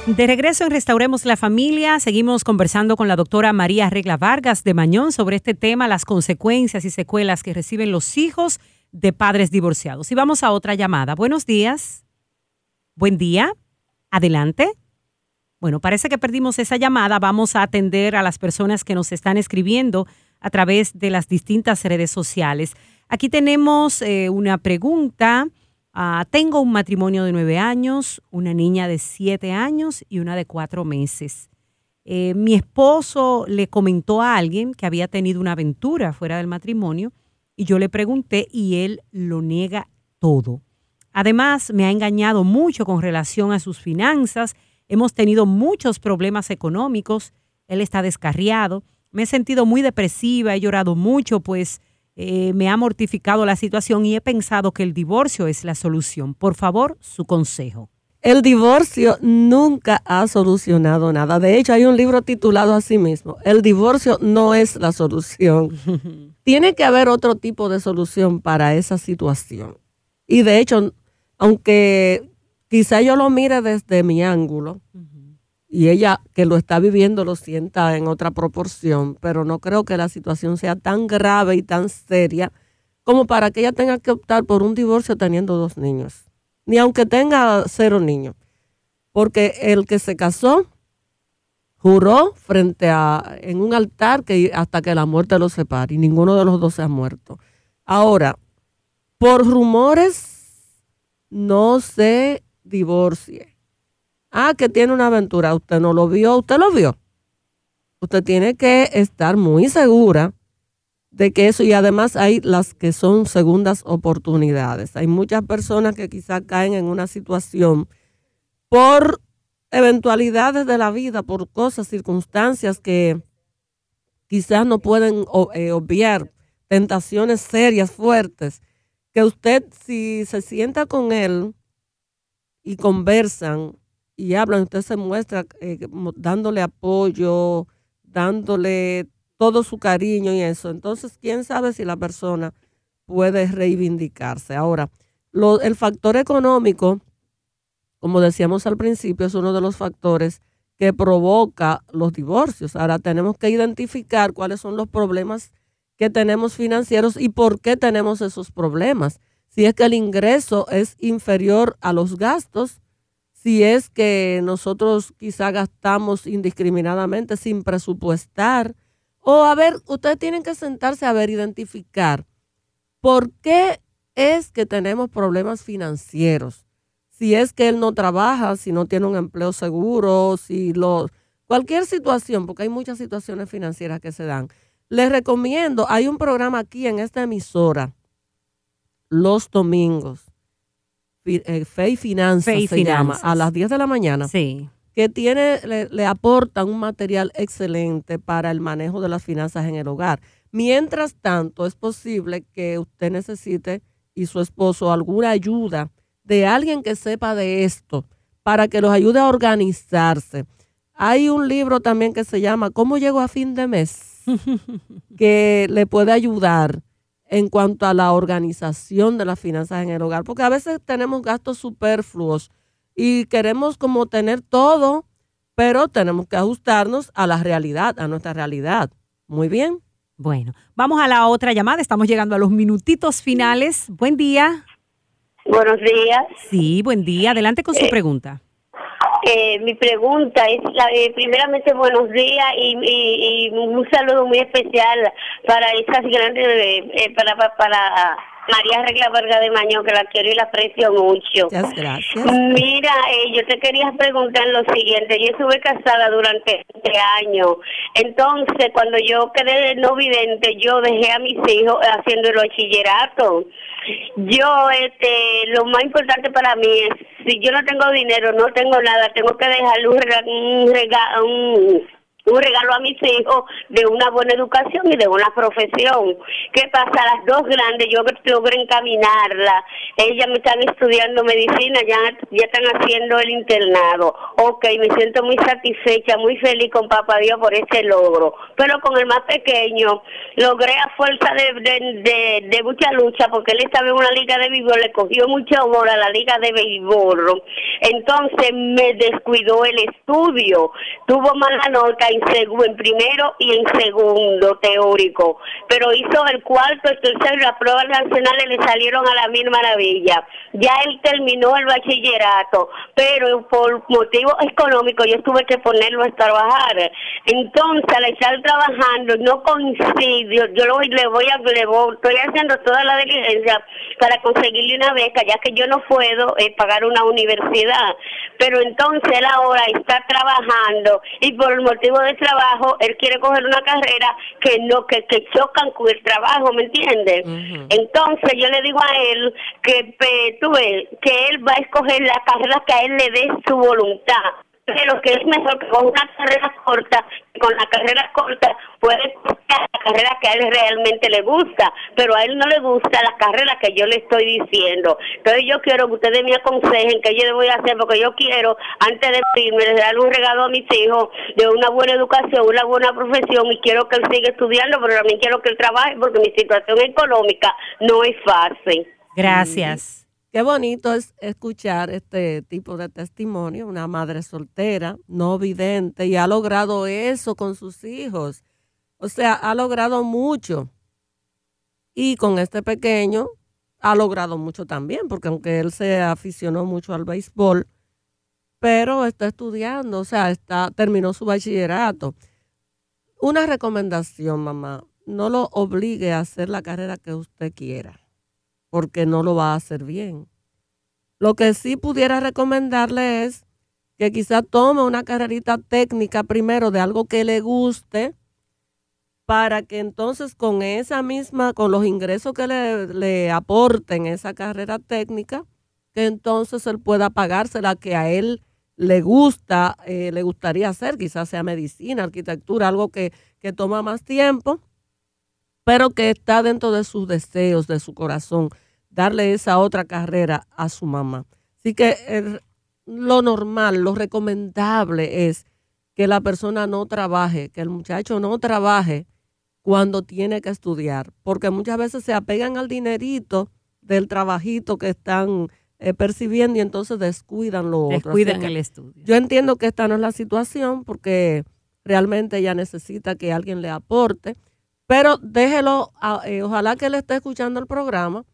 De regreso en Restauremos la Familia, seguimos conversando con la doctora María Regla Vargas de Mañón sobre este tema, las consecuencias y secuelas que reciben los hijos de padres divorciados. Y vamos a otra llamada. Buenos días. Buen día. Adelante. Bueno, parece que perdimos esa llamada. Vamos a atender a las personas que nos están escribiendo a través de las distintas redes sociales. Aquí tenemos una pregunta. Tengo un matrimonio de 9 años, una niña de 7 años y una de 4 meses. Mi esposo le comentó a alguien que había tenido una aventura fuera del matrimonio y yo le pregunté y él lo niega todo. Además, me ha engañado mucho con relación a sus finanzas. Hemos tenido muchos problemas económicos. Él está descarriado. Me he sentido muy depresiva, he llorado mucho, pues... me ha mortificado la situación y he pensado que el divorcio es la solución. Por favor, su consejo. El divorcio nunca ha solucionado nada. De hecho, hay un libro titulado así mismo, El divorcio no es la solución. Tiene que haber otro tipo de solución para esa situación. Y de hecho, aunque quizá yo lo mire desde mi ángulo, y ella que lo está viviendo lo sienta en otra proporción, pero no creo que la situación sea tan grave y tan seria como para que ella tenga que optar por un divorcio teniendo 2 niños, ni aunque tenga 0 niños, porque el que se casó juró en un altar que hasta que la muerte los separe y ninguno de los dos se ha muerto. Ahora, por rumores no se divorcie. Ah, que tiene una aventura. Usted no lo vio, usted lo vio. Usted tiene que estar muy segura de que eso, y además hay las que son segundas oportunidades. Hay muchas personas que quizás caen en una situación por eventualidades de la vida, por cosas, circunstancias que quizás no pueden obviar, tentaciones serias, fuertes, que usted si se sienta con él y conversan, y hablan, usted se muestra dándole apoyo, dándole todo su cariño y eso. Entonces, quién sabe si la persona puede reivindicarse. Ahora, el factor económico, como decíamos al principio, es uno de los factores que provoca los divorcios. Ahora, tenemos que identificar cuáles son los problemas que tenemos financieros y por qué tenemos esos problemas. Si es que el ingreso es inferior a los gastos, si es que nosotros quizá gastamos indiscriminadamente sin presupuestar, o a ver, ustedes tienen que sentarse a ver, identificar por qué es que tenemos problemas financieros. Si es que él no trabaja, si no tiene un empleo seguro, cualquier situación, porque hay muchas situaciones financieras que se dan. Les recomiendo, hay un programa aquí en esta emisora, los domingos, Fe y Finanzas se llama, a las 10 de la mañana. Sí. Que tiene, le aportan un material excelente para el manejo de las finanzas en el hogar. Mientras tanto, es posible que usted necesite y su esposo alguna ayuda de alguien que sepa de esto para que los ayude a organizarse. Hay un libro también que se llama ¿Cómo llego a fin de mes? que le puede ayudar en cuanto a la organización de las finanzas en el hogar, porque a veces tenemos gastos superfluos y queremos como tener todo, pero tenemos que ajustarnos a la realidad, a nuestra realidad. Muy bien. Bueno, vamos a la otra llamada. Estamos llegando a los minutitos finales. Buen día. Buenos días. Sí, buen día. Adelante con su pregunta. Mi pregunta es, primeramente, buenos días y un saludo muy especial para esas grandes, para María Regla Vargas de Mañón, que la quiero y la aprecio mucho. Muchas gracias. Mira, yo te quería preguntar lo siguiente. Yo estuve casada durante 20 años. Entonces, cuando yo quedé no vidente, yo dejé a mis hijos haciendo el bachillerato. Yo, lo más importante para mí es, si yo no tengo dinero, no tengo nada, tengo que dejarle un regalo a mis hijos de una buena educación y de una profesión. ¿Qué pasa? Las dos grandes, yo logré encaminarla. Ellas me están estudiando medicina, ya están haciendo el internado. Ok, me siento muy satisfecha, muy feliz con papá Dios por este logro. Pero con el más pequeño, logré a fuerza de mucha lucha, porque él estaba en una liga de béisbol, le cogió mucho amor a la liga de béisbol. Entonces me descuidó el estudio. Tuvo mala nota en primero y en segundo teórico, pero hizo el cuarto, el tercero y las pruebas nacionales le salieron a la mil maravillas. Ya él terminó el bachillerato, pero por motivos económicos yo tuve que ponerlo a trabajar. Entonces, al estar trabajando, no coincido, estoy haciendo toda la diligencia para conseguirle una beca, ya que yo no puedo pagar una universidad, pero entonces él ahora está trabajando y por el motivo de trabajo, él quiere coger una carrera que chocan con el trabajo, ¿me entiendes? Uh-huh. Entonces yo le digo a él que él va a escoger la carrera que a él le dé su voluntad, pero que es mejor que con una carrera corta, con la carrera corta puede buscar la carrera que a él realmente le gusta, pero a él no le gusta la carrera que yo le estoy diciendo. Entonces yo quiero que ustedes me aconsejen qué yo voy a hacer, porque yo quiero, antes de irme, darle un regalo a mis hijos de una buena educación, una buena profesión, y quiero que él siga estudiando, pero también quiero que él trabaje, porque mi situación económica no es fácil. Gracias. Qué bonito es escuchar este tipo de testimonio, una madre soltera, no vidente, y ha logrado eso con sus hijos. O sea, ha logrado mucho. Y con este pequeño ha logrado mucho también, porque aunque él se aficionó mucho al béisbol, pero está estudiando, o sea, terminó su bachillerato. Una recomendación, mamá, no lo obligue a hacer la carrera que usted quiera, porque no lo va a hacer bien. Lo que sí pudiera recomendarle es que quizá tome una carrerita técnica primero de algo que le guste, para que entonces con los ingresos que le aporten esa carrera técnica, que entonces él pueda pagarse la que a él le gustaría hacer, quizás sea medicina, arquitectura, algo que toma más tiempo, pero que está dentro de sus deseos, de su corazón, darle esa otra carrera a su mamá. Así que lo normal, lo recomendable es que la persona no trabaje, que el muchacho no trabaje cuando tiene que estudiar, porque muchas veces se apegan al dinerito del trabajito que están percibiendo y entonces descuidan lo otro. Descuidan el estudio. Yo entiendo que esta no es la situación, porque realmente ella necesita que alguien le aporte, pero déjelo, ojalá que él esté escuchando el programa,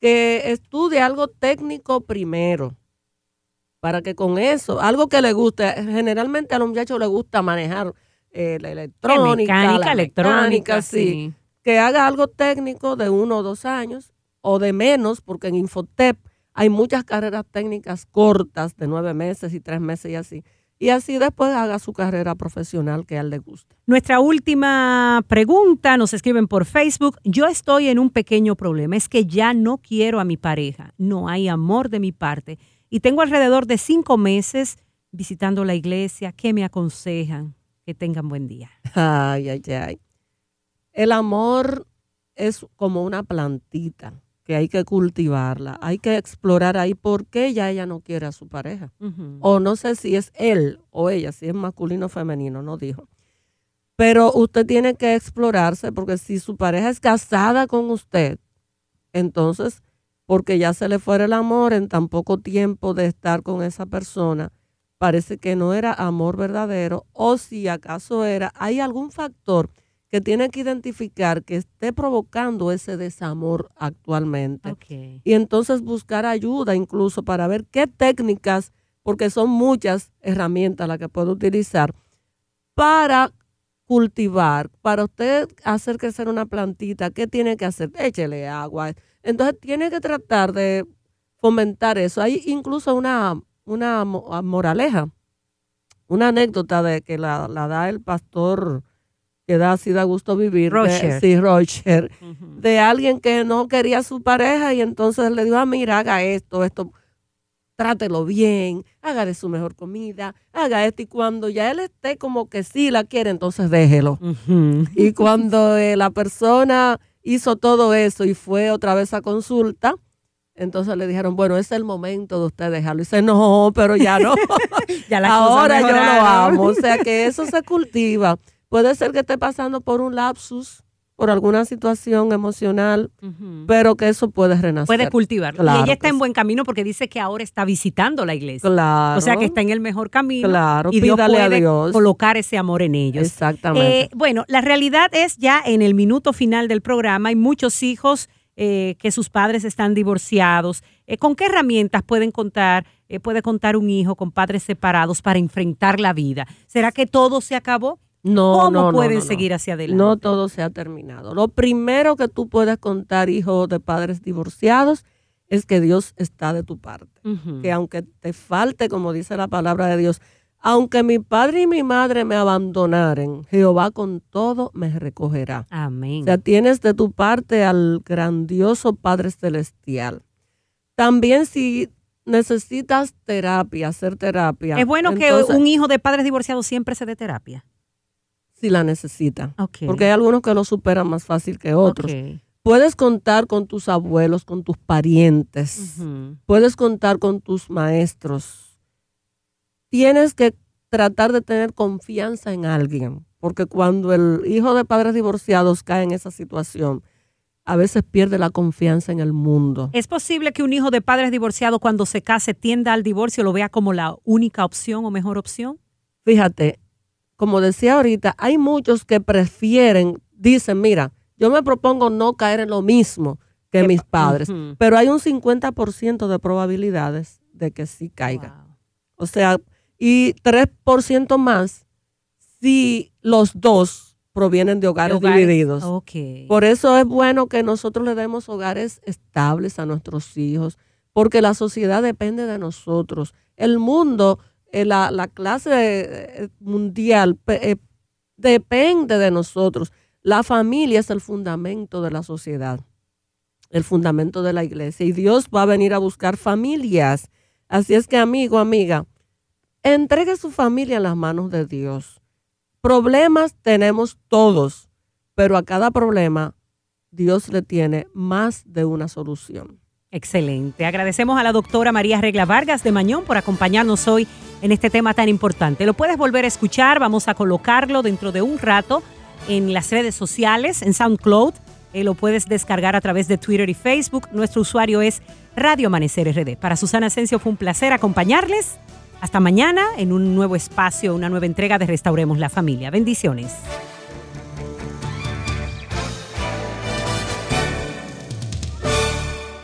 que estudie algo técnico primero, para que con eso, algo que le guste. Generalmente a los muchachos les gusta manejar la electrónica, mecánica, sí. Que haga algo técnico de 1 o 2 años, o de menos, porque en Infotep hay muchas carreras técnicas cortas de 9 meses y 3 meses y así. y así después haga su carrera profesional que a él le guste. Nuestra última pregunta, nos escriben por Facebook. Yo estoy en un pequeño problema, es que ya no quiero a mi pareja, no hay amor de mi parte y tengo alrededor de 5 meses visitando la iglesia. ¿Qué me aconsejan? Que tengan buen día. Ay, ay, ay. El amor es como una plantita que hay que cultivarla, hay que explorar ahí por qué ya ella no quiere a su pareja. Uh-huh. O no sé si es él o ella, si es masculino o femenino, no dijo. Pero usted tiene que explorarse porque si su pareja es casada con usted, entonces, porque ya se le fuera el amor en tan poco tiempo de estar con esa persona, parece que no era amor verdadero o si acaso era, hay algún factor que tiene que identificar que esté provocando ese desamor actualmente. Okay. Y entonces buscar ayuda incluso para ver qué técnicas, porque son muchas herramientas las que puede utilizar para cultivar, para usted hacer crecer una plantita. ¿Qué tiene que hacer? Échele agua. Entonces tiene que tratar de fomentar eso. Hay incluso una moraleja, una anécdota de que la da el pastor que da así da gusto vivir, Rocher. Sí, Rocher, uh-huh. De alguien que no quería a su pareja y entonces le dijo, mira, haga esto, trátelo bien, hágale su mejor comida, haga esto, y cuando ya él esté como que sí la quiere, entonces déjelo. Uh-huh. Y cuando la persona hizo todo eso y fue otra vez a consulta, entonces le dijeron, bueno, es el momento de usted dejarlo. Y dice, no, pero ya no. Ya las ahora cosas mejoraron. Yo lo amo. O sea que eso se cultiva. Puede ser que esté pasando por un lapsus, por alguna situación emocional, uh-huh. Pero que eso puede renacer. Puede cultivar. Claro, y ella está en buen camino porque dice que ahora está visitando la iglesia. Claro. O sea que está en el mejor camino. Claro, y Dios puede a Dios colocar ese amor en ellos. Exactamente. Bueno, la realidad es ya en el minuto final del programa hay muchos hijos que sus padres están divorciados. ¿Con qué herramientas pueden contar? Puede contar un hijo con padres separados para enfrentar la vida. ¿Será que todo se acabó? No, ¿cómo no, pueden no, seguir hacia adelante? No todo se ha terminado. Lo primero que tú puedes contar, hijo de padres divorciados, es que Dios está de tu parte. Uh-huh. Que aunque te falte, como dice la palabra de Dios, aunque mi padre y mi madre me abandonaren, Jehová con todo me recogerá. Amén. O sea, tienes de tu parte al grandioso Padre Celestial. También si necesitas terapia, hacer terapia. Es bueno entonces, que un hijo de padres divorciados siempre se dé terapia. Si la necesita, okay. Porque hay algunos que lo superan más fácil que otros. Okay. Puedes contar con tus abuelos, con tus parientes, uh-huh. Puedes contar con tus maestros. Tienes que tratar de tener confianza en alguien, porque cuando el hijo de padres divorciados cae en esa situación, a veces pierde la confianza en el mundo. ¿Es posible que un hijo de padres divorciados cuando se case tienda al divorcio, lo vea como la única opción o mejor opción? Fíjate, como decía ahorita, hay muchos que prefieren, dicen, mira, yo me propongo no caer en lo mismo que mis padres, uh-huh. Pero hay un 50% de probabilidades de que sí caiga. Wow. O sea, y 3% más si los dos provienen de hogares divididos. Okay. Por eso es bueno que nosotros le demos hogares estables a nuestros hijos, porque la sociedad depende de nosotros. El mundo... La clase mundial depende de nosotros. La familia es el fundamento de la sociedad, el fundamento de la iglesia. Y Dios va a venir a buscar familias. Así es que, amigo, amiga, entregue su familia en las manos de Dios. Problemas tenemos todos, pero a cada problema Dios le tiene más de una solución. Excelente. Agradecemos a la doctora María Regla Vargas de Mañón por acompañarnos hoy en este tema tan importante. Lo puedes volver a escuchar, vamos a colocarlo dentro de un rato en las redes sociales, en SoundCloud. Lo puedes descargar a través de Twitter y Facebook. Nuestro usuario es Radio Amanecer RD. Para Susana Asensio fue un placer acompañarles. Hasta mañana en un nuevo espacio, una nueva entrega de Restauremos la Familia. Bendiciones.